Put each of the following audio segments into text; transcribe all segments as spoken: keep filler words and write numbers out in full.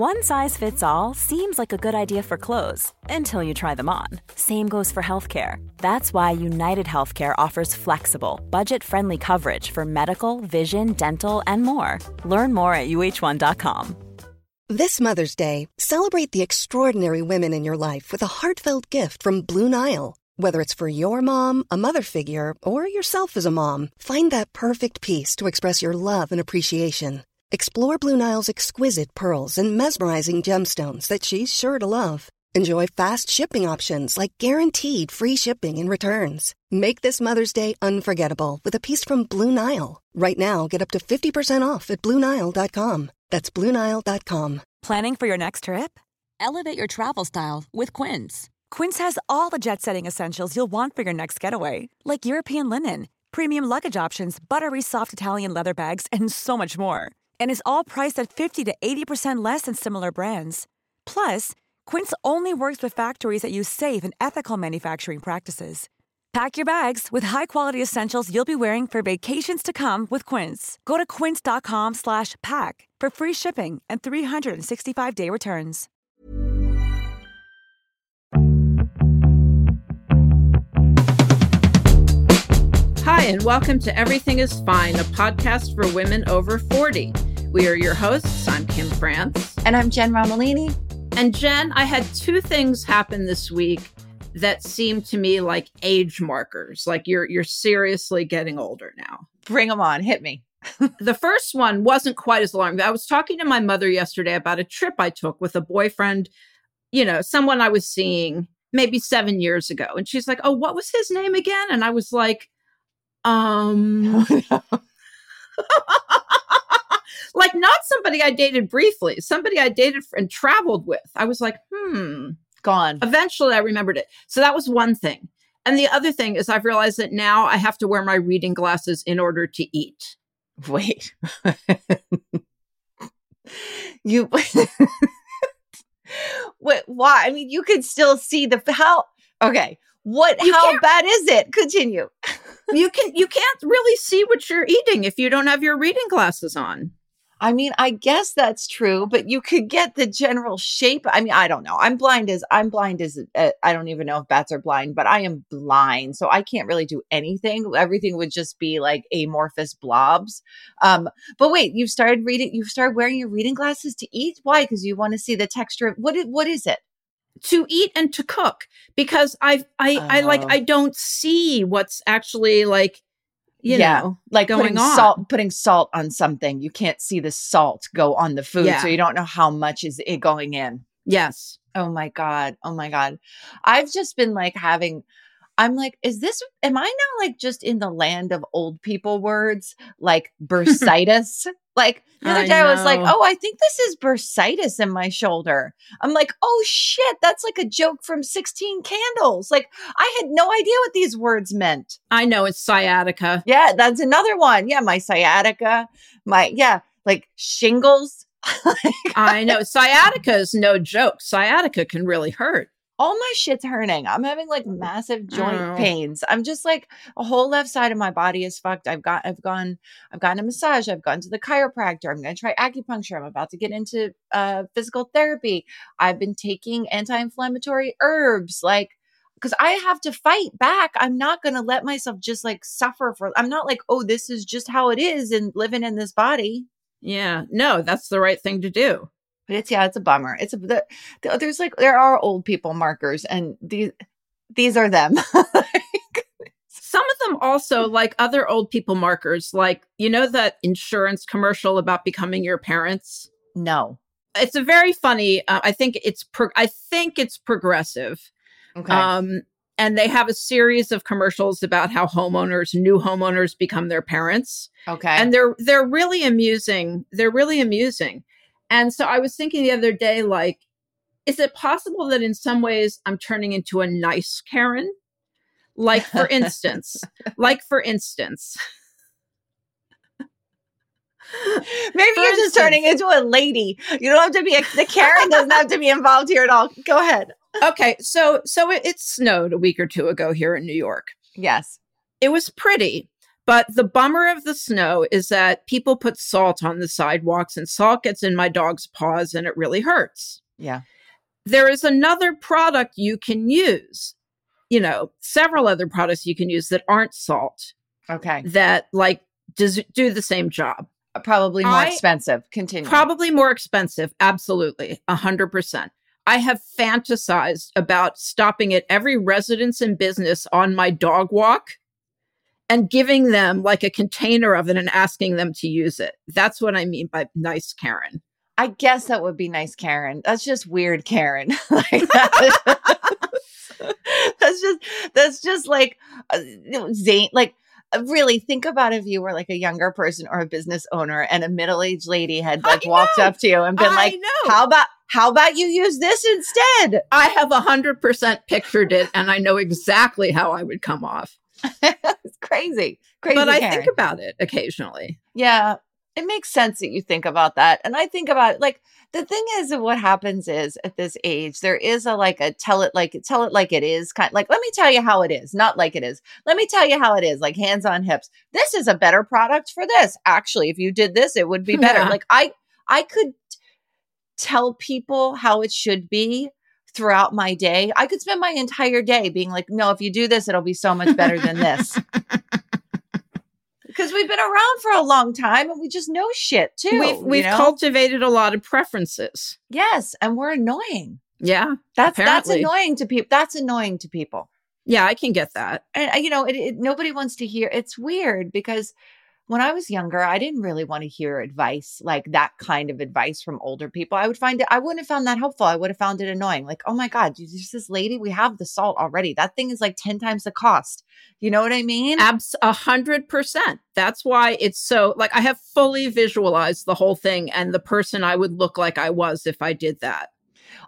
One size fits all seems like a good idea for clothes until you try them on. Same goes for healthcare. That's why United Healthcare offers flexible, budget-friendly coverage for medical, vision, dental, and more. Learn more at U H one dot com. This Mother's Day, celebrate the extraordinary women in your life with a heartfelt gift from Blue Nile. Whether it's for your mom, a mother figure, or yourself as a mom, find that perfect piece to express your love and appreciation. Explore Blue Nile's exquisite pearls and mesmerizing gemstones that she's sure to love. Enjoy fast shipping options like guaranteed free shipping and returns. Make this Mother's Day unforgettable with a piece from Blue Nile. Right now, get up to fifty percent off at Blue Nile dot com. That's Blue Nile dot com. Planning for your next trip? Elevate your travel style with Quince. Quince has all the jet-setting essentials you'll want for your next getaway, like European linen, premium luggage options, buttery soft Italian leather bags, and so much more. And is all priced at fifty to eighty percent less than similar brands. Plus, Quince only works with factories that use safe and ethical manufacturing practices. Pack your bags with high-quality essentials you'll be wearing for vacations to come with Quince. Go to quince dot com slash pack for free shipping and three sixty-five day returns. Hi, and welcome to Everything Is Fine, a podcast for women over forty. We are your hosts. I'm Kim France. And I'm Jen Romolini. And Jen, I had two things happen this week that seemed to me like age markers, like you're you're seriously getting older now. Bring them on. Hit me. The first one wasn't quite as alarming. I was talking to my mother yesterday about a trip I took with a boyfriend, you know, someone I was seeing maybe seven years ago. And she's like, oh, what was his name again? And I was like, Um, like not somebody I dated briefly, somebody I dated and traveled with. I was like, hmm, gone. Eventually I remembered it. So that was one thing. And the other thing is I've realized that now I have to wear my reading glasses in order to eat. Wait, you, wait, why? I mean, you could still see the, how, okay. What, you how bad is it? Continue. You can you can't really see what you're eating if you don't have your reading glasses on. I mean, I guess that's true, but you could get the general shape. I mean, I don't know. I'm blind as I'm blind as uh, I don't even know if bats are blind, but I am blind, so I can't really do anything. Everything would just be like amorphous blobs. Um, but wait, you've started reading. You've started wearing your reading glasses to eat. Why? Because you want to see the texture of what? What is it? To eat and to cook, because I I oh. I like I don't see what's actually like, you yeah. know, like going putting on. Salt, putting salt on something, you can't see the salt go on the food, yeah. so you don't know how much is it going in. Yes. Oh my god. Oh my god. I've just been like having. I'm like, is this, am I now like just in the land of old people words, like bursitis? Like the other I day know. I was like, oh, I think this is bursitis in my shoulder. I'm like, oh shit, that's like a joke from sixteen candles. Like I had no idea what these words meant. I know, it's sciatica. Yeah, that's another one. Yeah, my sciatica, my, yeah, like shingles. I know, sciatica is no joke. Sciatica can really hurt. All my shit's hurting. I'm having like massive joint oh. pains. I'm just like a whole left side of my body is fucked. I've got, I've gone, I've gotten a massage. I've gone to the chiropractor. I'm going to try acupuncture. I'm about to get into uh, physical therapy. I've been taking anti-inflammatory herbs, like, because I have to fight back. I'm not going to let myself just like suffer for, I'm not like, oh, this is just how it is and living in this body. Yeah, no, that's the right thing to do. But it's, yeah, it's a bummer. It's a, the, the, there's like, there are old people markers and these, these are them. Like, some of them also like other old people markers, like, you know, that insurance commercial about becoming your parents. No, it's a very funny, uh, I think it's, pro- I think it's progressive. Okay. Um, and they have a series of commercials about how homeowners, new homeowners become their parents. Okay. And they're, they're really amusing. They're really amusing. And so I was thinking the other day, like, is it possible that in some ways I'm turning into a nice Karen? Like, for instance, like, for instance. Maybe for you're instance, just turning into a lady. You don't have to be, a, the Karen doesn't have to be involved here at all. Go ahead. Okay. So, so it, it snowed a week or two ago here in New York. Yes. It was pretty. But the bummer of the snow is that people put salt on the sidewalks, and salt gets in my dog's paws and it really hurts. Yeah. There is another product you can use, you know, several other products you can use that aren't salt. Okay. That like does, do the same job. Probably more I, expensive. Continue. Probably more expensive. Absolutely. A hundred percent. I have fantasized about stopping at every residence and business on my dog walk and giving them like a container of it and asking them to use it. That's what I mean by nice Karen. I guess that would be nice Karen. That's just weird Karen. Like that is, that's just, that's just like uh, zane, like, really think about if you were like a younger person or a business owner and a middle-aged lady had like walked up to you and been I like, know. how about, how about you use this instead? I have a hundred percent pictured it and I know exactly how I would come off. It's crazy. Crazy. But Karen. I think about it occasionally. Yeah. It makes sense that you think about that. And I think about it, like, the thing is what happens is at this age, there is a, like a tell it, like, tell it like it is kind of like, let me tell you how it is. Not like it is. Let me tell you how it is. Like hands on hips. This is a better product for this. Actually, if you did this, it would be better. Yeah. Like I, I could tell people how it should be throughout my day. I could spend my entire day being like, no, if you do this, it'll be so much better than this. Because we've been around for a long time and we just know shit too. We've, we've you know? cultivated a lot of preferences. Yes. And we're annoying. Yeah. That's apparently. that's annoying to people. That's annoying to people. Yeah, I can get that. And you know, it, it, nobody wants to hear. It's weird because when I was younger, I didn't really want to hear advice, like that kind of advice from older people. I would find it, I wouldn't have found that helpful. I would have found it annoying. Like, oh my God, there's this lady, we have the salt already. That thing is like ten times the cost. You know what I mean? Abs- a hundred percent. That's why it's so, like, I have fully visualized the whole thing and the person I would look like I was if I did that.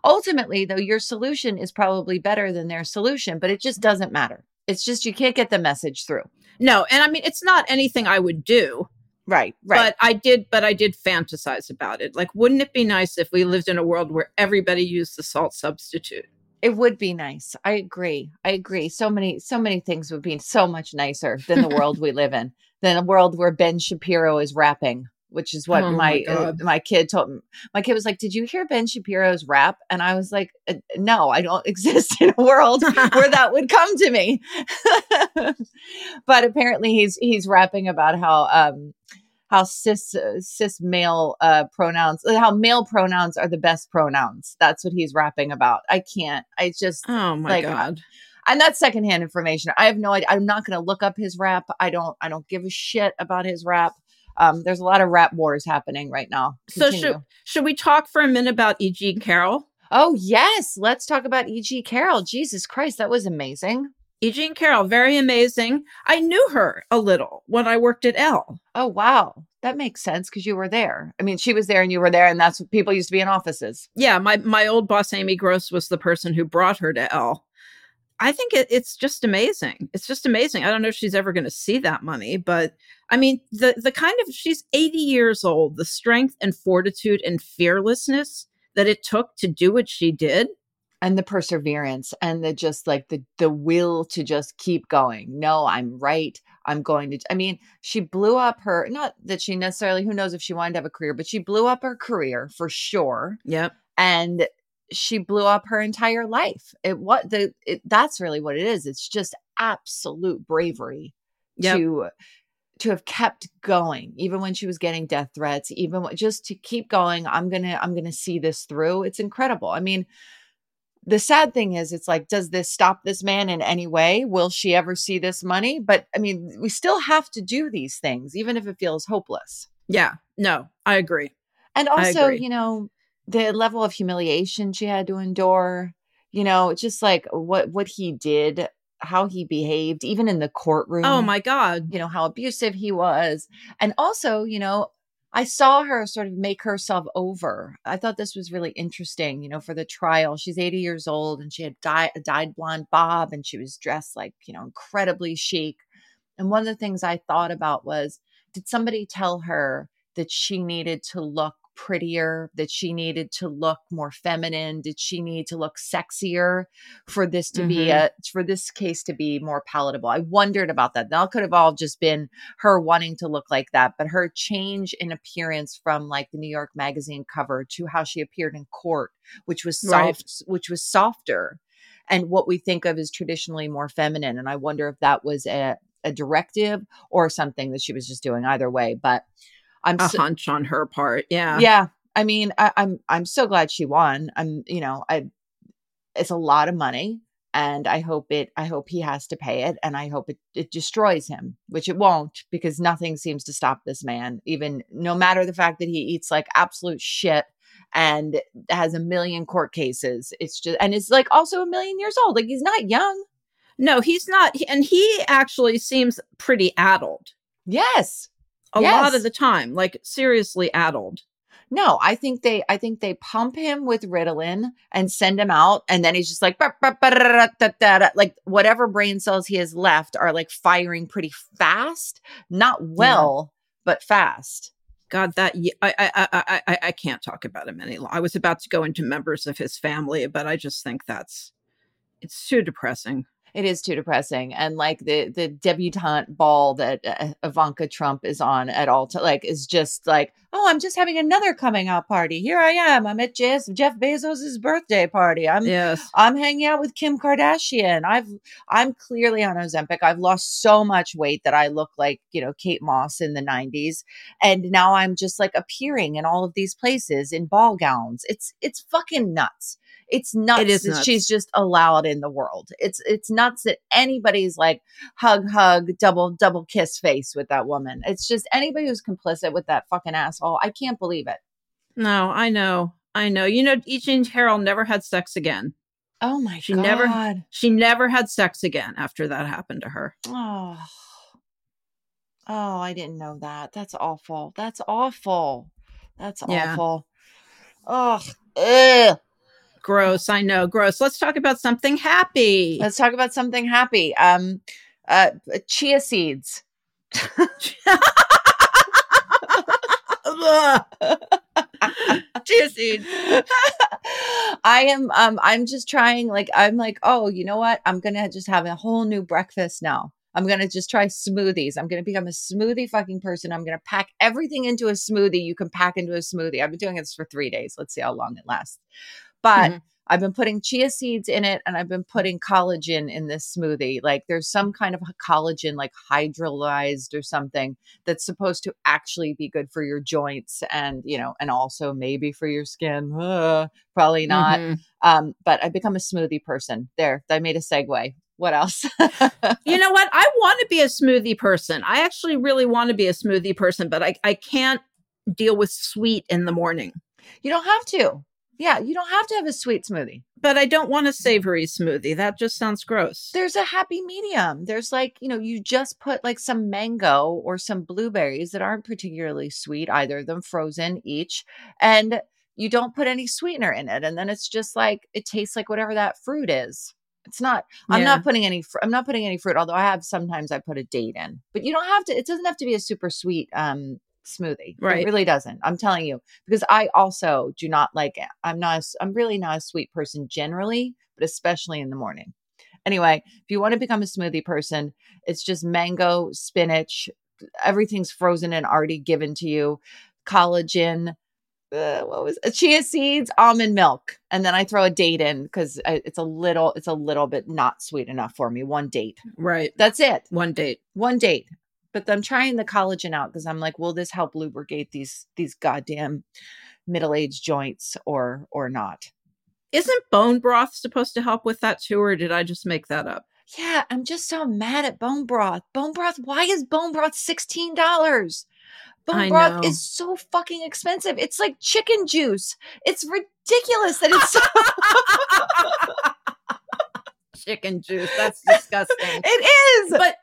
Ultimately, though, your solution is probably better than their solution, but it just doesn't matter. It's just you can't get the message through. No. And I mean, it's not anything I would do. Right. Right. But I did, but I did fantasize about it. Like, wouldn't it be nice if we lived in a world where everybody used the salt substitute? It would be nice. I agree. I agree. So many, so many things would be so much nicer than the world we live in, than a world where Ben Shapiro is rapping, which is what oh my, my, uh, my kid told me. My kid was like, did you hear Ben Shapiro's rap? And I was like, no, I don't exist in a world where that would come to me. But apparently he's, he's rapping about how, um, how cis, uh, cis male uh, pronouns, how male pronouns are the best pronouns. That's what he's rapping about. I can't, I just, oh my like, God. And that's secondhand information. I have no idea. I'm not going to look up his rap. I don't, I don't give a shit about his rap. Um, there's a lot of rap wars happening right now. Continue. So should, should we talk for a minute about E. Jean Carroll? Oh, yes. Let's talk about E. Jean Carroll. Jesus Christ, that was amazing. E. Jean Carroll, very amazing. I knew her a little when I worked at Elle. Oh, wow. That makes sense because you were there. I mean, she was there and you were there and that's what people used to be in offices. Yeah. My, my old boss, Amy Gross, was the person who brought her to Elle. I think it, it's just amazing. It's just amazing. I don't know if she's ever going to see that money, but I mean, the the kind of, she's eighty years old, the strength and fortitude and fearlessness that it took to do what she did. And the perseverance and the just like the the will to just keep going. No, I'm right. I'm going to, I mean, she blew up her, not that she necessarily, who knows if she wanted to have a career, but she blew up her career for sure. Yep. And she blew up her entire life. It what the it, that's really what it is. It's just absolute bravery yep. to to have kept going, even when she was getting death threats. Even when, just to keep going. I'm gonna I'm gonna see this through. It's incredible. I mean, the sad thing is, it's like, does this stop this man in any way? Will she ever see this money? But I mean, we still have to do these things, even if it feels hopeless. Yeah. No, I agree. And also, agree. you know. The level of humiliation she had to endure, you know, just like what, what he did, how he behaved, even in the courtroom. Oh my God. You know, how abusive he was. And also, you know, I saw her sort of make herself over. I thought this was really interesting, you know, for the trial. She's eighty years old and she had dye, a dyed blonde bob and she was dressed like, you know, incredibly chic. And one of the things I thought about was, did somebody tell her that she needed to look prettier, that she needed to look more feminine, did she need to look sexier for this to mm-hmm. be a, for this case to be more palatable? I wondered about that. That could have all just been her wanting to look like that, but her change in appearance from like the New York magazine cover to how she appeared in court, which was soft, right. which was softer and what we think of as traditionally more feminine. And I wonder if that was a, a directive or something that she was just doing either way, but I'm a so, hunch on her part. Yeah. Yeah. I mean, I, I'm, I'm so glad she won. I'm, you know, I, it's a lot of money and I hope it, I hope he has to pay it and I hope it, it destroys him, which it won't because nothing seems to stop this man, even no matter the fact that he eats like absolute shit and has a million court cases. It's just, and it's like also a million years old. Like he's not young. No, he's not. And he actually seems pretty addled. Yes. A yes. lot of the time, like seriously addled. No, I think they, I think they pump him with Ritalin and send him out. And then he's just like, bah, bah, bah, da, da, da, da. Like whatever brain cells he has left are like firing pretty fast, not well, yeah. but fast. God, that I, I, I, I, I can't talk about him any longer. I was about to go into members of his family, but I just think that's, it's too depressing. It is too depressing. And like the, the debutante ball that uh, Ivanka Trump is on at all, t- like, is just like, oh, I'm just having another coming out party. Here I am. I'm at Jeff, Jeff Bezos' birthday party. I'm, yes. I'm hanging out with Kim Kardashian. I've, I'm clearly on Ozempic. I've lost so much weight that I look like, you know, Kate Moss in the nineties. And now I'm just like appearing in all of these places in ball gowns. It's, it's fucking nuts. It's nuts, it is nuts that she's just allowed in the world. It's it's nuts that anybody's like hug, hug, double, double kiss face with that woman. It's just anybody who's complicit with that fucking asshole. I can't believe it. No, I know. I know. You know, E. Jean Carroll never had sex again. Oh, my she God. Never, she never had sex again after that happened to her. Oh. Oh, I didn't know that. That's awful. That's awful. That's awful. Yeah. Oh, ugh. Gross. I know. Gross. Let's talk about something happy. Let's talk about something happy. Um, uh, chia seeds. chia seeds. I am, um, I'm just trying like, I'm like, oh, you know what? I'm going to just have a whole new breakfast now. I'm going to just try smoothies. I'm going to become a smoothie fucking person. I'm going to pack everything into a smoothie. You can pack into a smoothie. I've been doing this for three days. Let's see how long it lasts. But mm-hmm. I've been putting chia seeds in it and I've been putting collagen in this smoothie. Like there's some kind of collagen, like hydrolyzed or something that's supposed to actually be good for your joints and, you know, and also maybe for your skin. Uh, probably not. Mm-hmm. Um, but I've become a smoothie person. There, I made a segue. What else? You know what? I want to be a smoothie person. I actually really want to be a smoothie person, but I, I can't deal with sweet in the morning. You don't have to. Yeah, you don't have to have a sweet smoothie. But I don't want a savory smoothie. That just sounds gross. There's a happy medium. There's like, you know, you just put like some mango or some blueberries that aren't particularly sweet, either of them frozen each. And you don't put any sweetener in it. And then it's just like, it tastes like whatever that fruit is. It's not, I'm yeah. not putting any, fr- I'm not putting any fruit, although I have, sometimes I put a date in, but you don't have to, it doesn't have to be a super sweet, um, smoothie. Right. It really doesn't. I'm telling you, because I also do not like it. I'm not, a, I'm really not a sweet person generally, but especially in the morning. Anyway, if you want to become a smoothie person, it's just mango, spinach, everything's frozen and already given to you. Collagen, uh, what was it? Chia seeds, almond milk. And then I throw a date in because it's a little, it's a little bit not sweet enough for me. One date. Right. That's it. One date. One date. But I'm trying the collagen out because I'm like, will this help lubricate these these goddamn middle-aged joints or or not? Isn't bone broth supposed to help with that too, or did I just make that up? Yeah, I'm just so mad at bone broth. Bone broth, why is bone broth sixteen dollars? Bone I broth know. Is so fucking expensive. It's like chicken juice. It's ridiculous that it's so... chicken juice. That's disgusting. It is. But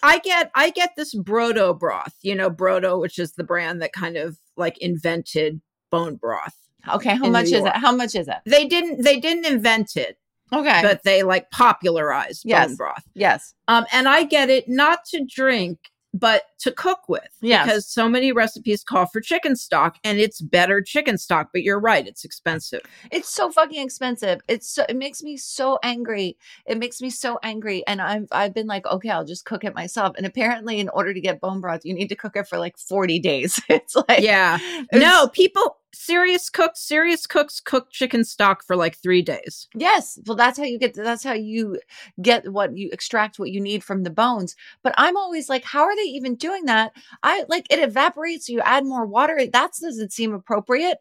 I get I get this Brodo broth, you know, Brodo, which is the brand that kind of like invented bone broth. Okay, how much is it? How much is it? They didn't they didn't invent it. Okay. But they like popularized yes. bone broth. Yes. Um, and I get it not to drink, but to cook with. Yes. Because so many recipes call for chicken stock, and it's better chicken stock. But you're right. It's expensive. It's so fucking expensive. It's so, it makes me so angry. It makes me so angry. And I've, I've been like, okay, I'll just cook it myself. And apparently in order to get bone broth, you need to cook it for like forty days. It's like, yeah, it's, no, people, serious cooks, serious cooks cook chicken stock for like three days. Yes. Well, that's how you get, that's how you get what you extract, what you need from the bones. But I'm always like, how are they even doing that? I like, it evaporates. You add more water. That doesn't seem appropriate.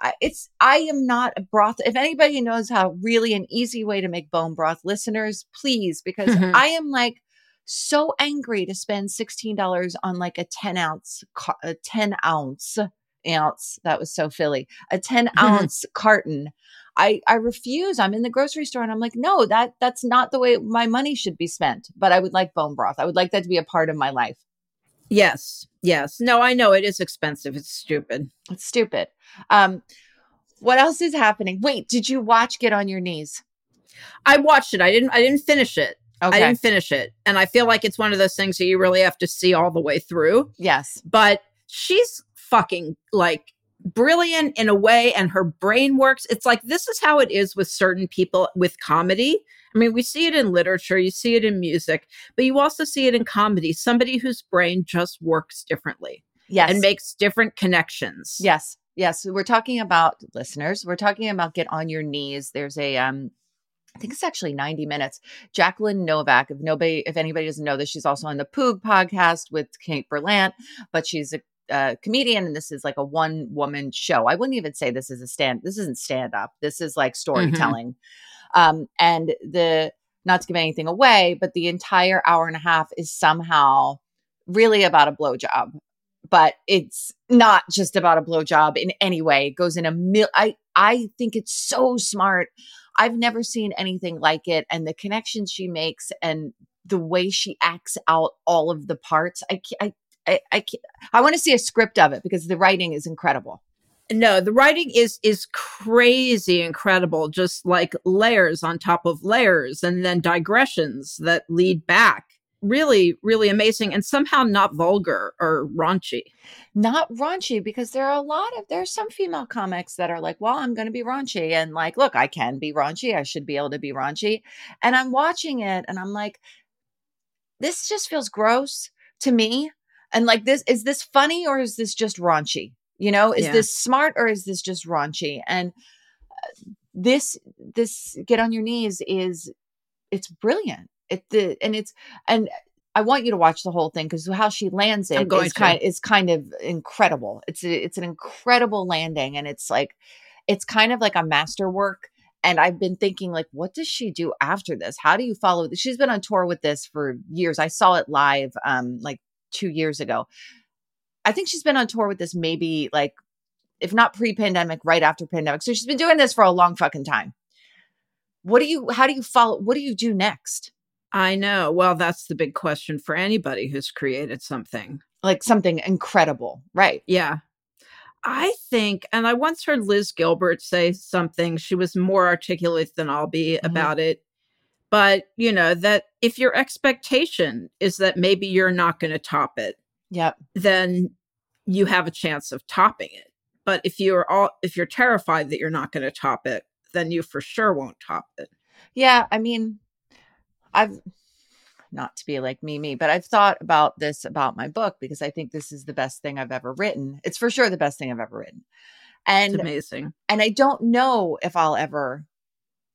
I, it's, I am not a broth. If anybody knows how really an easy way to make bone broth, listeners, please, because mm-hmm. I am like, so angry to spend sixteen dollars on like a ten ounce, a ten ounce ounce. That was so Philly, a ten ounce carton. I, I refuse. I'm in the grocery store and I'm like, no, that that's not the way my money should be spent. But I would like bone broth. I would like that to be a part of my life. Yes. Yes. No, I know it is expensive. It's stupid. It's stupid. Um, what else is happening? Wait, did you watch Get On Your Knees? I watched it. I didn't, I didn't finish it. Okay. I didn't finish it. And I feel like it's one of those things that you really have to see all the way through. Yes. But she's fucking like brilliant in a way, and her brain works. It's like, this is how it is with certain people with comedy. I mean, we see it in literature, you see it in music, but you also see it in comedy. Somebody whose brain just works differently. Yes. And makes different connections. Yes. Yes. We're talking about, listeners, we're talking about Get On Your Knees. There's a, um, I think it's actually ninety minutes. Jacqueline Novak, if nobody, if anybody doesn't know this, she's also on the Poog podcast with Kate Berlant, but she's a uh, comedian, and this is like a one woman show. I wouldn't even say this is a stand. This isn't stand up. This is like storytelling. Mm-hmm. Um, and the, not to give anything away, but the entire hour and a half is somehow really about a blowjob, but it's not just about a blowjob in any way. It goes in a mil. I, I think it's so smart. I've never seen anything like it. And the connections she makes and the way she acts out all of the parts. I I I I, I want to see a script of it because the writing is incredible. No, the writing is is crazy incredible, just like layers on top of layers and then digressions that lead back. Really, really amazing, and somehow not vulgar or raunchy. Not raunchy, because there are a lot of, there's some female comics that are like, well, I'm going to be raunchy. And like, look, I can be raunchy. I should be able to be raunchy. And I'm watching it and I'm like, this just feels gross to me. And like, this, is this funny or is this just raunchy? You know, is yeah. this smart or is this just raunchy? And this, this Get On Your Knees is, it's brilliant. It, the, and it's, and I want you to watch the whole thing because how she lands it is kind, is kind of incredible. It's a, it's an incredible landing, and it's like, it's kind of like a masterwork. And I've been thinking, like, what does she do after this? How do you follow this? She's been on tour with this for years. I saw it live, um, like two years ago. I think she's been on tour with this maybe like, if not pre-pandemic, right after pandemic. So she's been doing this for a long fucking time. What do you? How do you follow? What do you do next? I know. Well, that's the big question for anybody who's created something. Like something incredible, right? Yeah. I think, and I once heard Liz Gilbert say something, she was more articulate than I'll be mm-hmm. about it. But, you know, that if your expectation is that maybe you're not going to top it, yep. then you have a chance of topping it. But if you're all, if you're terrified that you're not going to top it, then you for sure won't top it. Yeah. I mean, I've, not to be like me, me, but I've thought about this about my book because I think this is the best thing I've ever written. It's for sure the best thing I've ever written. And it's amazing. And I don't know if I'll ever,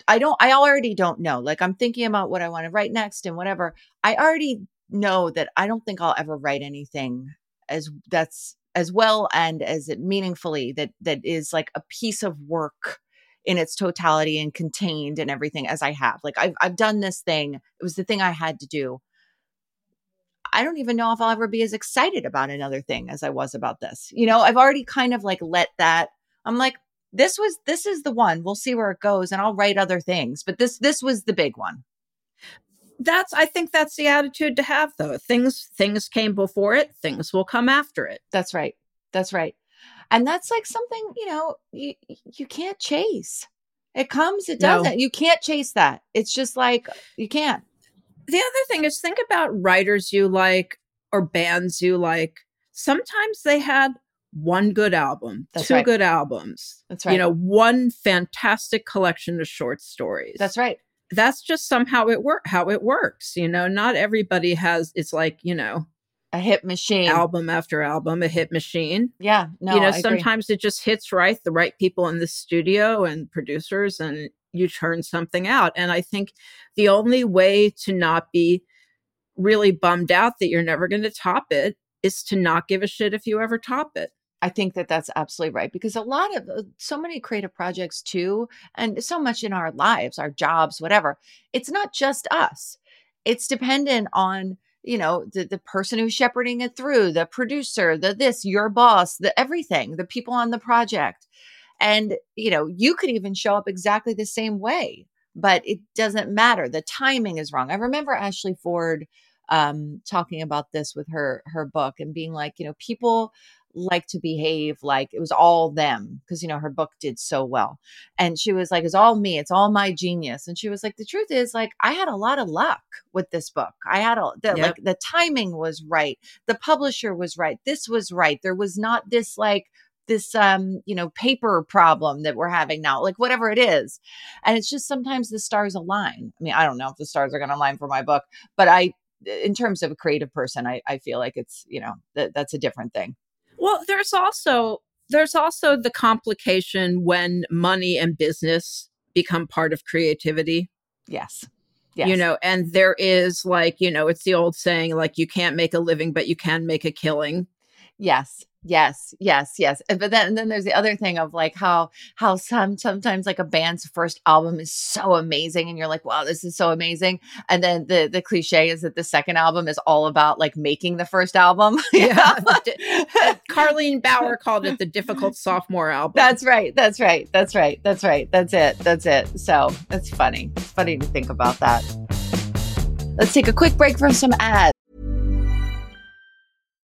I don't, I already don't know. Like I'm thinking about what I want to write next and whatever. I already know that I don't think I'll ever write anything as that's as well. And as it meaningfully that, that is like a piece of work in its totality and contained and everything as I have. Like I've, I've done this thing. It was the thing I had to do. I don't even know if I'll ever be as excited about another thing as I was about this. You know, I've already kind of like let that, I'm like, this was, this is the one. We'll see where it goes and I'll write other things. But this, this was the big one. That's, I think that's the attitude to have though. Things, things came before it. Things will come after it. That's right. That's right. And that's like something, you know, you, you can't chase. It comes, it doesn't. No. You can't chase that. It's just like, you can't. The other thing is think about writers you like or bands you like, sometimes they had one good album, That's two right. good albums. That's right. You know, one fantastic collection of short stories. That's right. That's just somehow it work how it works. You know, not everybody has. It's like, you know, a hit machine, album after album, a hit machine. Yeah, no, you know, I sometimes agree. It just hits right. The right people in the studio and producers, and you turn something out. And I think the only way to not be really bummed out that you're never going to top it is to not give a shit if you ever top it. I think that that's absolutely right, because a lot of uh, so many creative projects too, and so much in our lives, our jobs, whatever, it's not just us. It's dependent on, you know, the, the person who's shepherding it through, the producer, the this, your boss, the everything, the people on the project. And, you know, you could even show up exactly the same way, but it doesn't matter. The timing is wrong. I remember Ashley Ford um, talking about this with her, her book and being like, you know, people like to behave like it was all them because, you know, her book did so well. And she was like, it's all me. It's all my genius. And she was like, the truth is, like, I had a lot of luck with this book. I had a, the, yep. like the timing was right. The publisher was right. This was right. There was not this like this, um, you know, paper problem that we're having now, like whatever it is. And it's just sometimes the stars align. I mean, I don't know if the stars are going to align for my book, but I, in terms of a creative person, I, I feel like it's, you know, th- that's a different thing. Well, there's also there's also the complication when money and business become part of creativity. Yes. Yes. You know, and there is like, you know, it's the old saying, like, you can't make a living, but you can make a killing. Yes. Yes, yes, yes. But then, and then there's the other thing of like how how some sometimes like a band's first album is so amazing and you're like, wow, this is so amazing. And then the the cliche is that the second album is all about like making the first album. Yeah. Carleen Bauer called it the difficult sophomore album. That's right. That's right. That's right. That's right. That's it. That's it. So it's funny. It's funny to think about that. Let's take a quick break from some ads.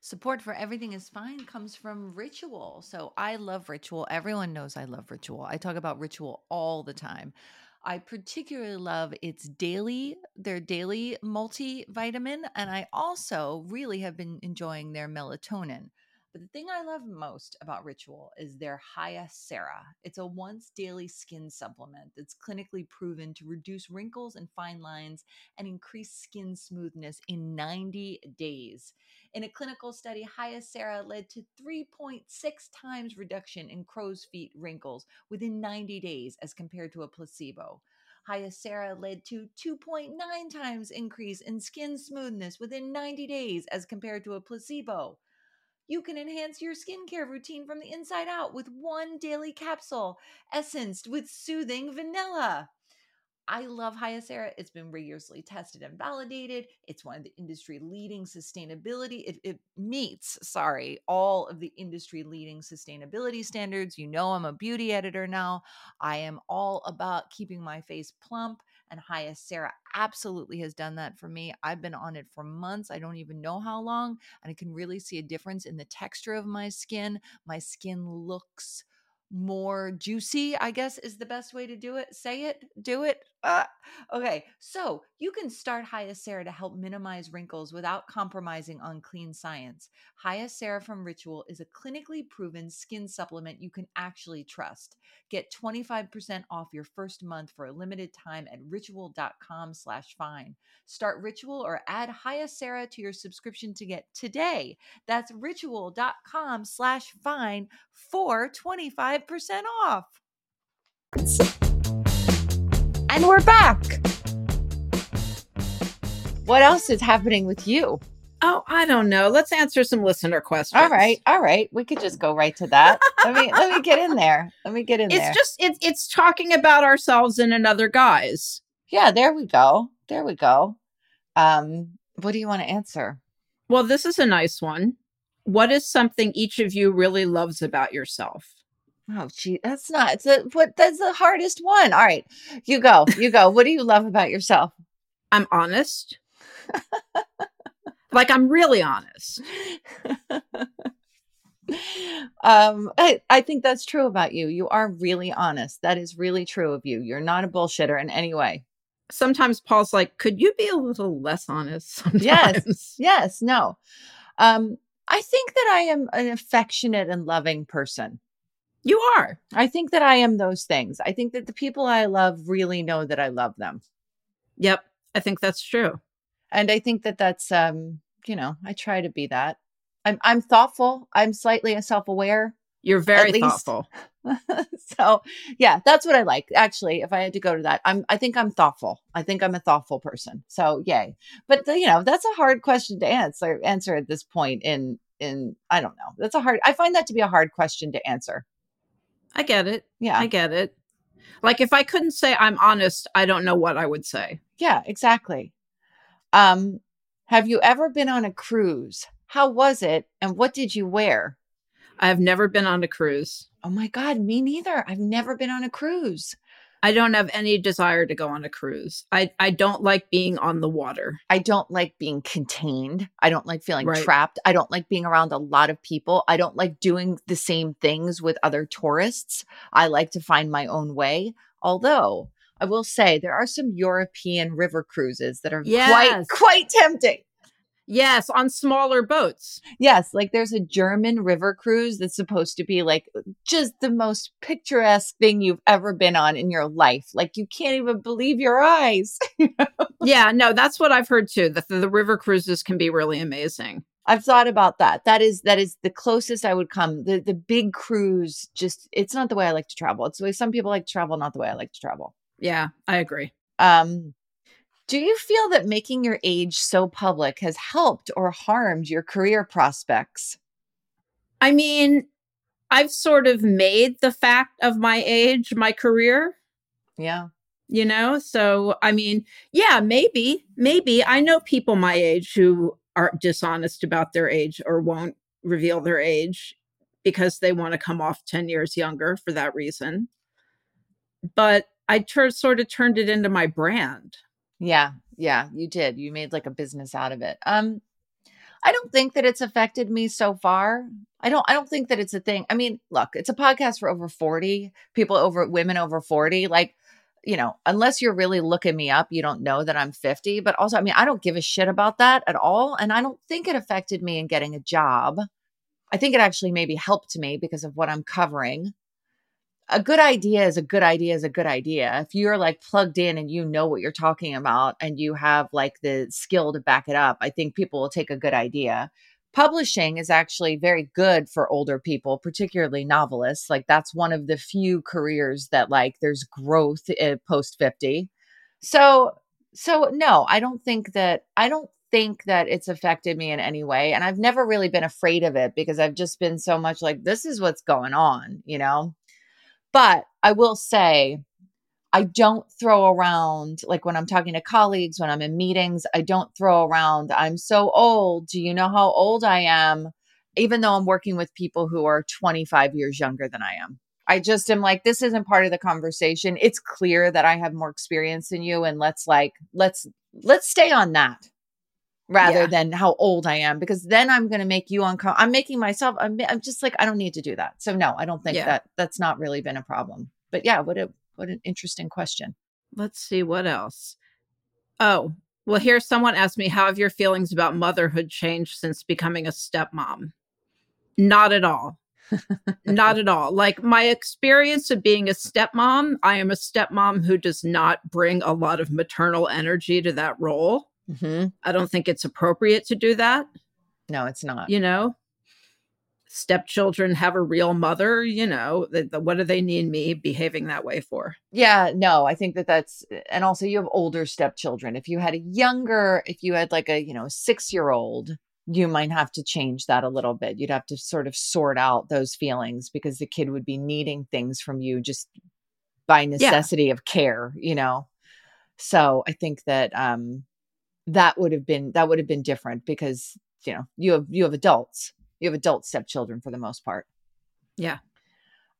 Support for Everything Is Fine comes from Ritual. So I love Ritual. Everyone knows I love Ritual. I talk about Ritual all the time. I particularly love its daily, their daily multivitamin. And I also really have been enjoying their melatonin. But the thing I love most about Ritual is their HyaCera. It's a once daily skin supplement that's clinically proven to reduce wrinkles and fine lines and increase skin smoothness in ninety days. In a clinical study, HyaCera led to three point six times reduction in crow's feet wrinkles within ninety days as compared to a placebo. HyaCera led to two point nine times increase in skin smoothness within ninety days as compared to a placebo. You can enhance your skincare routine from the inside out with one daily capsule, essenced with soothing vanilla. I love HyaCera. It's been rigorously tested and validated. It's one of the industry-leading sustainability. It, it meets, sorry, all of the industry-leading sustainability standards. You know I'm a beauty editor now. I am all about keeping my face plump, and HyaCera absolutely has done that for me. I've been on it for months. I don't even know how long, and I can really see a difference in the texture of my skin. My skin looks more juicy, I guess is the best way to do it. Say it, do it. Ah. Okay, so you can start HyaCera to help minimize wrinkles without compromising on clean science. HyaCera from Ritual is a clinically proven skin supplement you can actually trust. Get twenty-five percent off your first month for a limited time at ritual.com slash fine. Start Ritual or add HyaCera to your subscription to get today. That's ritual.com slash fine for twenty-five percent off. And we're back. What else is happening with you? Oh, I don't know. Let's answer some listener questions. All right. All right. We could just go right to that. Let me let me get in there. Let me get in it's there. It's just it's it's talking about ourselves in another guise. Yeah, there we go. There we go. Um, what do you want to answer? Well, this is a nice one. What is something each of you really loves about yourself? Oh, gee, that's not, it's a, what, that's the hardest one. All right, you go, you go. What do you love about yourself? I'm honest. Like, I'm really honest. um, I, I think that's true about you. You are really honest. That is really true of you. You're not a bullshitter in any way. Sometimes Paul's like, could you be a little less honest sometimes? Yes, yes, no. Um, I think that I am an affectionate and loving person. You are. I think that I am those things. I think that the people I love really know that I love them. Yep. I think that's true. And I think that that's, um, you know, I try to be that. I'm I'm thoughtful. I'm slightly self-aware. You're very thoughtful. So yeah, that's what I like. Actually, if I had to go to that, I'm, I think I'm thoughtful. I think I'm a thoughtful person. So yay. But the, you know, that's a hard question to answer, answer at this point in, in, I don't know. That's a hard, I find that to be a hard question to answer. I get it. Yeah. I get it. Like, if I couldn't say I'm honest, I don't know what I would say. Yeah, exactly. Um, have you ever been on a cruise? How was it? And what did you wear? I've never been on a cruise. Oh my God, me neither. I've never been on a cruise. I don't have any desire to go on a cruise. I, I don't like being on the water. I don't like being contained. I don't like feeling right. trapped. I don't like being around a lot of people. I don't like doing the same things with other tourists. I like to find my own way. Although I will say there are some European river cruises that are yes. quite, quite tempting. Yes, on smaller boats. Yes, like there's a German river cruise that's supposed to be like just the most picturesque thing you've ever been on in your life. Like, you can't even believe your eyes. You know? Yeah, no, that's what I've heard too. That the river cruises can be really amazing. I've thought about that. That is that is the closest I would come. The the big cruise, just, it's not the way I like to travel. It's the way some people like to travel, not the way I like to travel. Yeah, I agree. Um Do you feel that making your age so public has helped or harmed your career prospects? I mean, I've sort of made the fact of my age my career. Yeah. You know, so I mean, yeah, maybe, maybe. I know people my age who are dishonest about their age or won't reveal their age because they want to come off ten years younger for that reason. But I ter- sort of turned it into my brand. Yeah. Yeah, you did. You made like a business out of it. Um, I don't think that it's affected me so far. I don't, I don't think that it's a thing. I mean, look, it's a podcast for over forty people, over women over forty. Like, you know, unless you're really looking me up, you don't know that I'm fifty, but also, I mean, I don't give a shit about that at all. And I don't think it affected me in getting a job. I think it actually maybe helped me because of what I'm covering. A good idea is a good idea is a good idea. If you're like plugged in and you know what you're talking about and you have like the skill to back it up, I think people will take a good idea. Publishing is actually very good for older people, particularly novelists. Like, that's one of the few careers that like there's growth post fifty. So, so no, I don't think that, I don't think that it's affected me in any way. And I've never really been afraid of it because I've just been so much like, this is what's going on, you know? But I will say, I don't throw around, like when I'm talking to colleagues, when I'm in meetings, I don't throw around, I'm so old. Do you know how old I am? Even though I'm working with people who are twenty-five years younger than I am. I just am like, this isn't part of the conversation. It's clear that I have more experience than you. And let's like, let's, let's stay on that. rather yeah. than how old I am, because then I'm going to make you uncomfortable. I'm making myself, I'm, I'm just like, I don't need to do that. So no, I don't think yeah. that that's not really been a problem, but yeah, what a, what an interesting question. Let's see what else. Oh, well, here someone asked me, how have your feelings about motherhood changed since becoming a stepmom? Not at all. Not at all. Like, my experience of being a stepmom, I am a stepmom who does not bring a lot of maternal energy to that role. Mm-hmm. I don't think it's appropriate to do that. No, it's not. You know, stepchildren have a real mother, you know, the, the, what do they need me behaving that way for? Yeah, no, I think that that's, and also you have older stepchildren. If you had a younger, if you had like a, you know, six-year-old, you might have to change that a little bit. You'd have to sort of sort out those feelings, because the kid would be needing things from you just by necessity yeah. of care, you know? So I think that, um, that would have been, that would have been different, because, you know, you have, you have adults, you have adult stepchildren for the most part. Yeah.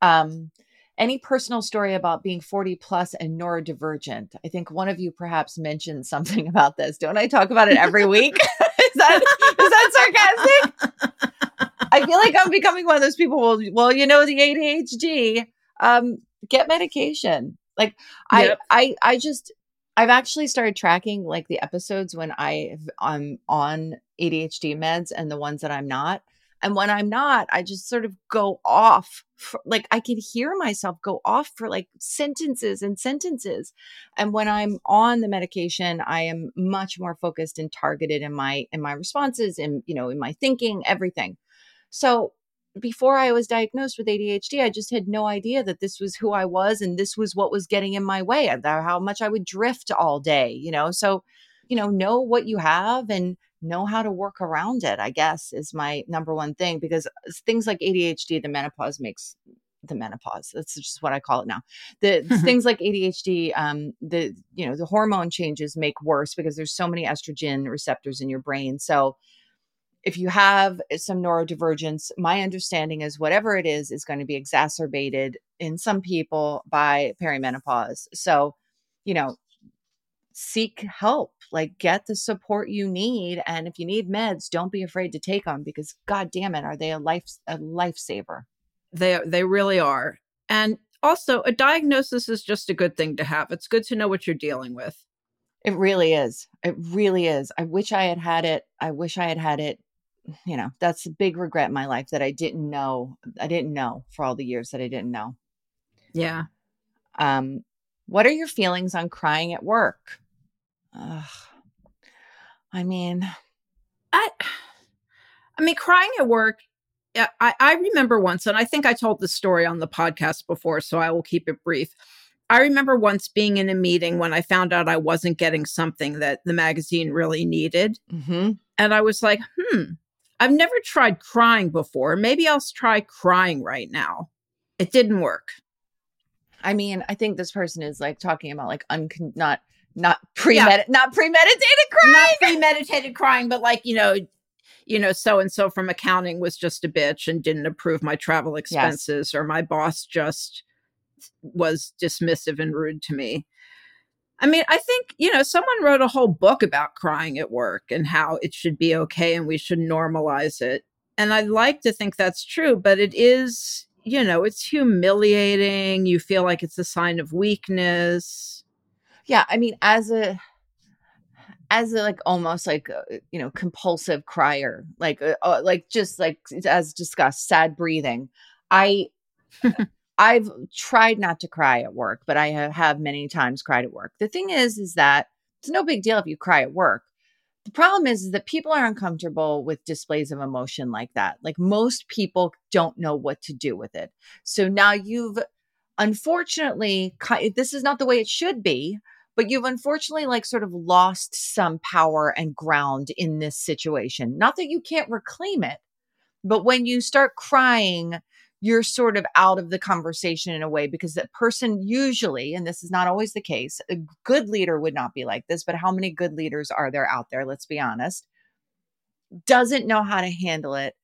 Um, any personal story about being forty plus and neurodivergent? I think one of you perhaps mentioned something about this. Don't I talk about it every week? Is that, is that sarcastic? I feel like I'm becoming one of those people. Well, well, you know, the A D H D, um, get medication. Like yep. I, I, I just, I've actually started tracking like the episodes when I I'm on A D H D meds and the ones that I'm not. And when I'm not, I just sort of go off. For, like, I can hear myself go off for like sentences and sentences. And when I'm on the medication, I am much more focused and targeted in my, in my responses and, you know, in my thinking, everything. So before I was diagnosed with A D H D, I just had no idea that this was who I was. And this was what was getting in my way, how much I would drift all day, you know? So, you know, know what you have and know how to work around it, I guess, is my number one thing, because things like A D H D, the menopause makes the menopause. That's just what I call it now. The things like A D H D, um, the, you know, the hormone changes make worse, because there's so many estrogen receptors in your brain. So if you have some neurodivergence, my understanding is whatever it is, is going to be exacerbated in some people by perimenopause. So, you know, seek help, like get the support you need. And if you need meds, don't be afraid to take them, because God damn it, are they a life, a lifesaver? They, they really are. And also, a diagnosis is just a good thing to have. It's good to know what you're dealing with. It really is. It really is. I wish I had had it. I wish I had had it. You know, that's a big regret in my life, that I didn't know. I didn't know for all the years that I didn't know. Yeah. Um, what are your feelings on crying at work? Ugh. I mean, I, I mean, crying at work. I, I remember once, and I think I told this story on the podcast before, so I will keep it brief. I remember once being in a meeting when I found out I wasn't getting something that the magazine really needed. Mm-hmm. And I was like, hmm, I've never tried crying before. Maybe I'll try crying right now. It didn't work. I mean, I think this person is like talking about like uncon- not Not premedit, yeah. not premeditated crying, not premeditated crying, but like, you know, you know, so-and-so from accounting was just a bitch and didn't approve my travel expenses, yes. or my boss just was dismissive and rude to me. I mean, I think, you know, someone wrote a whole book about crying at work and how it should be okay and we should normalize it. And I'd like to think that's true, but it is, you know, it's humiliating. You feel like it's a sign of weakness. Yeah. I mean, as a, as a, like, almost like, uh, you know, compulsive crier, like, uh, like, just like, as discussed, sad breathing. I, I've tried not to cry at work, but I have, have many times cried at work. The thing is, is that it's no big deal if you cry at work. The problem is, is that people are uncomfortable with displays of emotion like that. Like, most people don't know what to do with it. So now you've, unfortunately, this is not the way it should be, but you've unfortunately like sort of lost some power and ground in this situation. Not that you can't reclaim it, but when you start crying, you're sort of out of the conversation in a way, because that person usually, and this is not always the case, a good leader would not be like this, but how many good leaders are there out there? Let's be honest. Doesn't know how to handle it,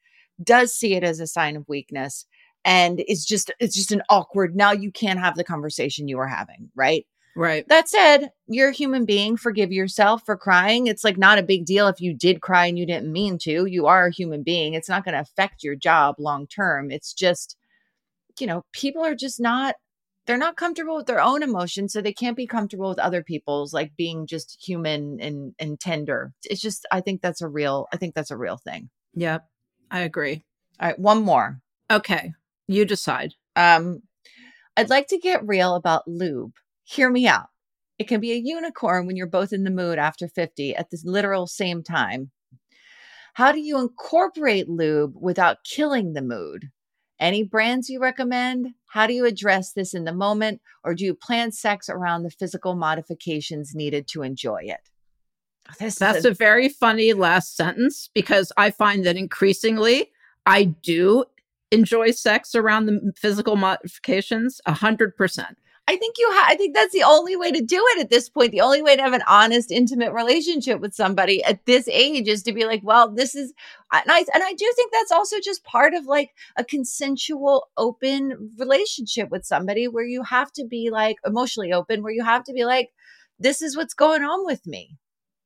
does see it as a sign of weakness. And it's just, it's just an awkward, now you can't have the conversation you were having, right? Right. That said, you're a human being. Forgive yourself for crying. It's like not a big deal if you did cry and you didn't mean to. You are a human being. It's not going to affect your job long term. It's just, you know, people are just not, they're not comfortable with their own emotions. So they can't be comfortable with other people's, like being just human and, and tender. It's just, I think that's a real, I think that's a real thing. Yep. I agree. All right. One more. Okay. You decide. Um, I'd like to get real about lube. Hear me out. It can be a unicorn when you're both in the mood after fifty at the literal same time. How do you incorporate lube without killing the mood? Any brands you recommend? How do you address this in the moment? Or do you plan sex around the physical modifications needed to enjoy it? This That's a-, a very funny last sentence, because I find that increasingly I do enjoy sex around the physical modifications one hundred percent. I think you. Ha- I think that's the only way to do it at this point. The only way to have an honest, intimate relationship with somebody at this age is to be like, well, this is, and I, and I do think that's also just part of like a consensual, open relationship with somebody where you have to be like emotionally open, where you have to be like, this is what's going on with me,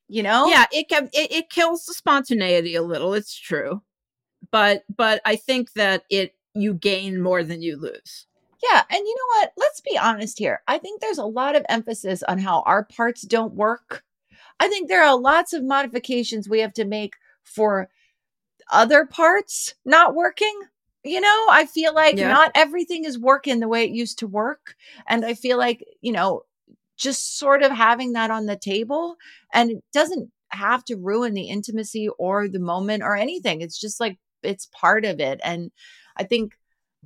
you know? Yeah, it can, it, it kills the spontaneity a little. It's true. But, but I think that it, you gain more than you lose. Yeah. And you know what? Let's be honest here. I think there's a lot of emphasis on how our parts don't work. I think there are lots of modifications we have to make for other parts not working. You know, I feel like yeah. not everything is working the way it used to work. And I feel like, you know, just sort of having that on the table, and it doesn't have to ruin the intimacy or the moment or anything. It's just like, it's part of it. And I think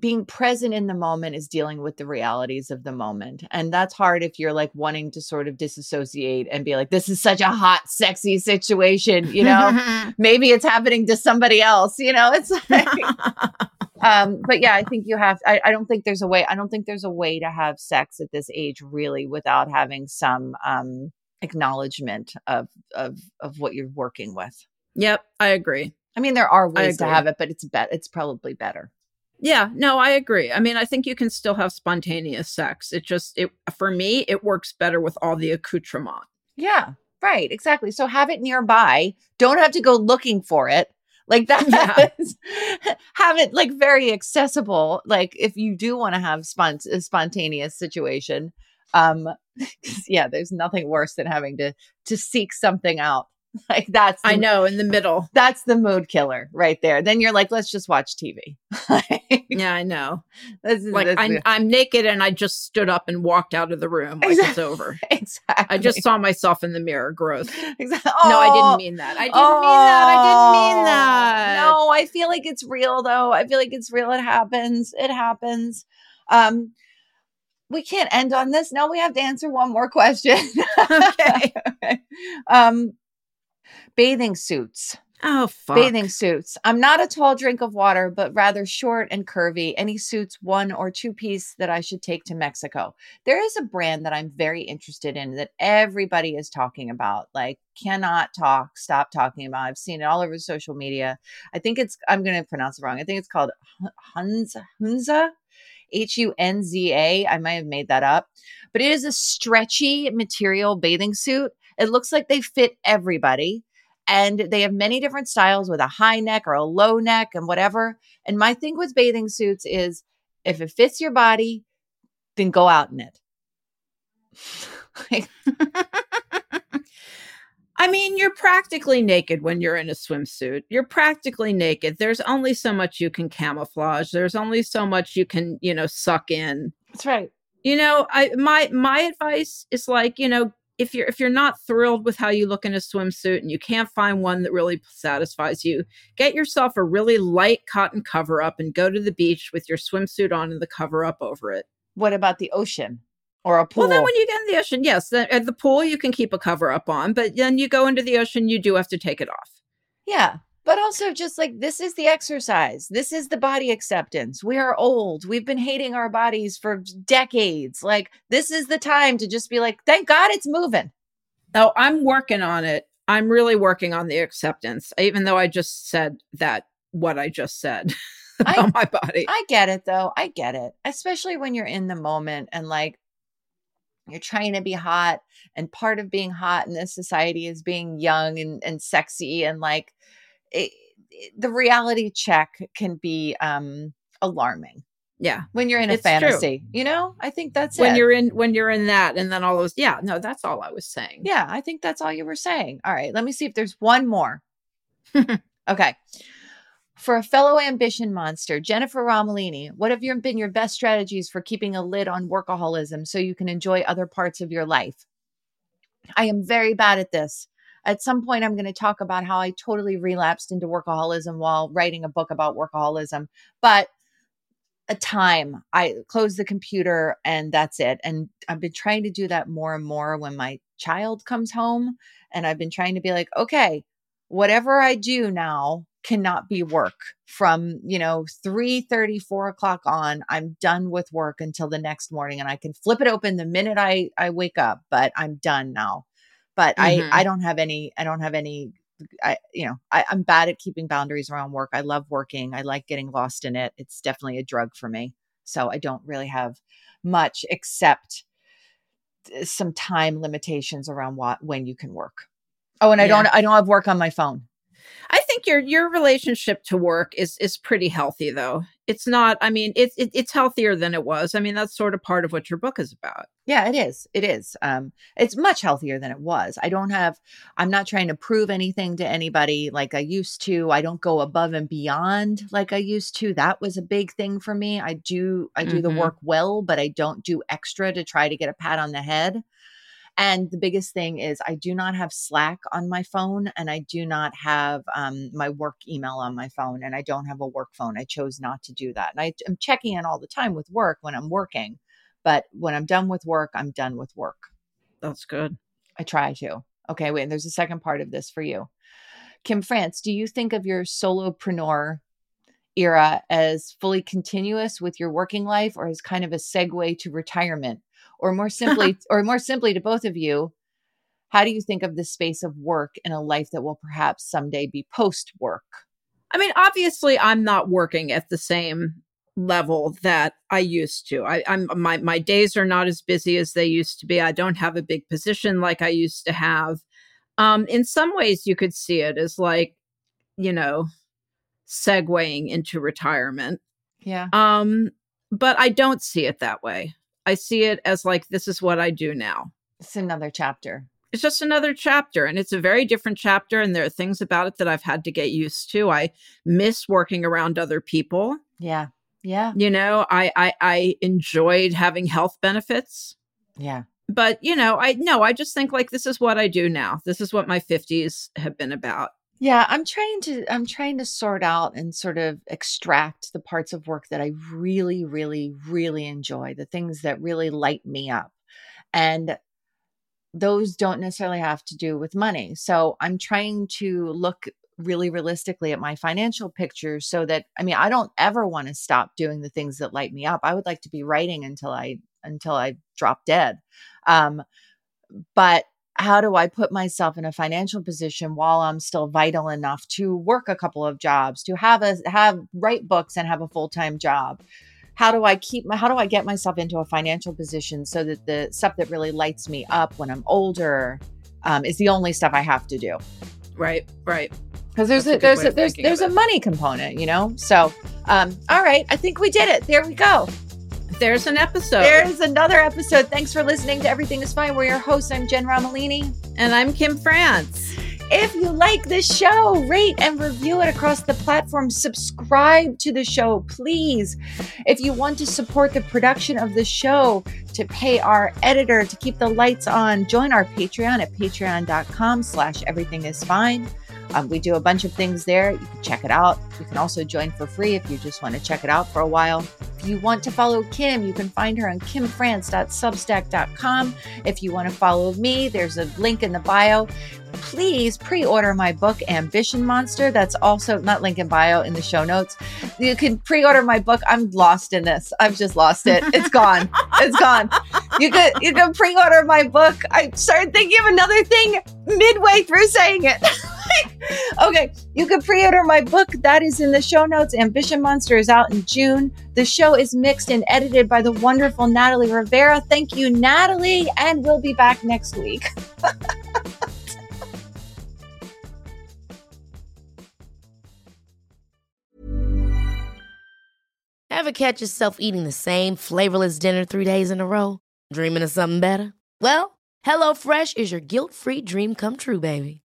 being present in the moment is dealing with the realities of the moment. And that's hard if you're like wanting to sort of disassociate and be like, this is such a hot, sexy situation, you know, maybe it's happening to somebody else, you know, it's like, um, but yeah, I think you have, I, I don't think there's a way, I don't think there's a way to have sex at this age really without having some, um, acknowledgement of, of, of what you're working with. Yep. I agree. I mean, there are ways to have it, but it's bet it's probably better. Yeah, no, I agree. I mean, I think you can still have spontaneous sex. It just, it for me, it works better with all the accoutrement. Yeah, right. Exactly. So have it nearby. Don't have to go looking for it. Like that, yeah. is, have it like very accessible. Like if you do want to have spont- a spontaneous situation. Um, yeah, there's nothing worse than having to, to seek something out. Like that's, the, I know, in the middle, that's the mood killer right there. Then you're like, let's just watch T V. Like, yeah, I know. This is, like this I'm, I'm naked and I just stood up and walked out of the room. Like exactly. It's over. Exactly. I just saw myself in the mirror. Gross. Exactly. Oh, no, I didn't mean that. I didn't oh, mean that. I didn't mean that. No, I feel like it's real though. I feel like it's real. It happens. It happens. Um, we can't end on this. No, we have to answer one more question. Okay. okay. Um, Bathing suits. Oh, fuck. Bathing suits. I'm not a tall drink of water, but rather short and curvy. Any suits, one or two piece that I should take to Mexico. There is a brand that I'm very interested in that everybody is talking about, like cannot talk, stop talking about. I've seen it all over social media. I think it's, I'm going to pronounce it wrong. I think it's called Hunza, Hunza, H U N Z A. I might have made that up, but it is a stretchy material bathing suit. It looks like they fit everybody, and they have many different styles with a high neck or a low neck and whatever. And my thing with bathing suits is if it fits your body, then go out in it. Like, I mean, you're practically naked when you're in a swimsuit. You're practically naked. There's only so much you can camouflage. There's only so much you can, you know, suck in. That's right. You know, I my my advice is like, you know, If you're if you're not thrilled with how you look in a swimsuit and you can't find one that really satisfies you, get yourself a really light cotton cover-up and go to the beach with your swimsuit on and the cover-up over it. What about the ocean or a pool? Well, then when you get in the ocean, yes. Then at the pool, you can keep a cover-up on, but then you go into the ocean, you do have to take it off. Yeah. But also just like, this is the exercise. This is the body acceptance. We are old. We've been hating our bodies for decades. Like, this is the time to just be like, thank God it's moving. Oh, I'm working on it. I'm really working on the acceptance, even though I just said that, what I just said about I, my body. I get it though. I get it. Especially when you're in the moment and like, You're trying to be hot, and part of being hot in this society is being young and, and sexy. And like it, it, the reality check can be um, alarming. Yeah. When you're in a it's fantasy, true. You know, I think that's when it. you're in, when you're in that. And then all those. Yeah, no, that's all I was saying. Yeah. I think that's all you were saying. All right. Let me see if there's one more. Okay. For a fellow ambition monster, Jennifer Romolini, what have your, been your best strategies for keeping a lid on workaholism so you can enjoy other parts of your life? I am very bad at this. At some point, I'm going to talk about how I totally relapsed into workaholism while writing a book about workaholism. But a time I closed the computer and that's it. And I've been trying to do that more and more when my child comes home. And I've been trying to be like, okay, whatever I do now cannot be work from, you know, three thirty, four o'clock on. I'm done with work until the next morning, and I can flip it open the minute I, I wake up, but I'm done now. But mm-hmm. I, I don't have any, I don't have any, I, you know, I, I'm bad at keeping boundaries around work. I love working. I like getting lost in it. It's definitely a drug for me. So I don't really have much except some time limitations around what, when you can work. Oh, and I yeah. don't, I don't have work on my phone. I think your your relationship to work is is pretty healthy, though. It's not. I mean, it's it, it's healthier than it was. I mean, that's sort of part of what your book is about. Yeah, it is. It is. Um, it's much healthier than it was. I don't have. I'm not trying to prove anything to anybody like I used to. I don't go above and beyond like I used to. That was a big thing for me. I do. I do mm-hmm. the work well, but I don't do extra to try to get a pat on the head. And the biggest thing is I do not have Slack on my phone, and I do not have um, my work email on my phone, and I don't have a work phone. I chose not to do that. And I, I'm checking in all the time with work when I'm working, but when I'm done with work, I'm done with work. That's good. I try to. Okay, wait, and there's a second part of this for you. Kim France, do you think of your solopreneur era as fully continuous with your working life, or as kind of a segue to retirement? Or more simply, or more simply to both of you, how do you think of the space of work in a life that will perhaps someday be post-work? I mean, obviously, I'm not working at the same level that I used to. I, I'm my my days are not as busy as they used to be. I don't have a big position like I used to have. Um, in some ways, you could see it as like, you know, segueing into retirement. Yeah. Um, but I don't see it that way. I see it as like, this is what I do now. It's another chapter. It's just another chapter. And it's a very different chapter. And there are things about it that I've had to get used to. I miss working around other people. Yeah. Yeah. You know, I I, I enjoyed having health benefits. Yeah. But, you know, I no, I just think like, this is what I do now. This is what my fifties have been about. Yeah, I'm trying to I'm trying to sort out and sort of extract the parts of work that I really, really, really enjoy, the things that really light me up. And those don't necessarily have to do with money. So I'm trying to look really realistically at my financial picture so that, I mean, I don't ever want to stop doing the things that light me up. I would like to be writing until I until I drop dead. Um, but how do I put myself in a financial position while I'm still vital enough to work a couple of jobs, to have a, have write books and have a full-time job? How do I keep my, how do I get myself into a financial position so that the stuff that really lights me up when I'm older um, is the only stuff I have to do? Right. Right. Cause there's That's a, a there's a, there's, there's a money component, you know? So, um, all right, I think we did it. There we go. There's an episode. There's another episode. Thanks for listening to Everything Is Fine. We're your hosts. I'm Jen Romolini. And I'm Kim France. If you like this show, rate and review it across the platform. Subscribe to the show, please. If you want to support the production of the show, to pay our editor, to keep the lights on, join our Patreon at patreon.com slash everything is fine. Um, we do a bunch of things there. You can check it out. You can also join for free if you just want to check it out for a while. If you want to follow Kim, you can find her on kim france dot substack dot com. If you want to follow me, there's a link in the bio. Please pre-order my book, Ambition Monster. That's also not link in bio, in the show notes. You can pre-order my book. I'm lost in this. I've just lost it. It's gone. It's gone. You can, you can pre-order my book. I started thinking of another thing midway through saying it. Okay, you can pre-order my book. That is in the show notes. Ambition Monster is out in June. The show is mixed and edited by the wonderful Natalie Rivera. Thank you, Natalie. And we'll be back next week. Ever catch yourself eating the same flavorless dinner three days in a row? Dreaming of something better? Well, HelloFresh is your guilt-free dream come true, baby.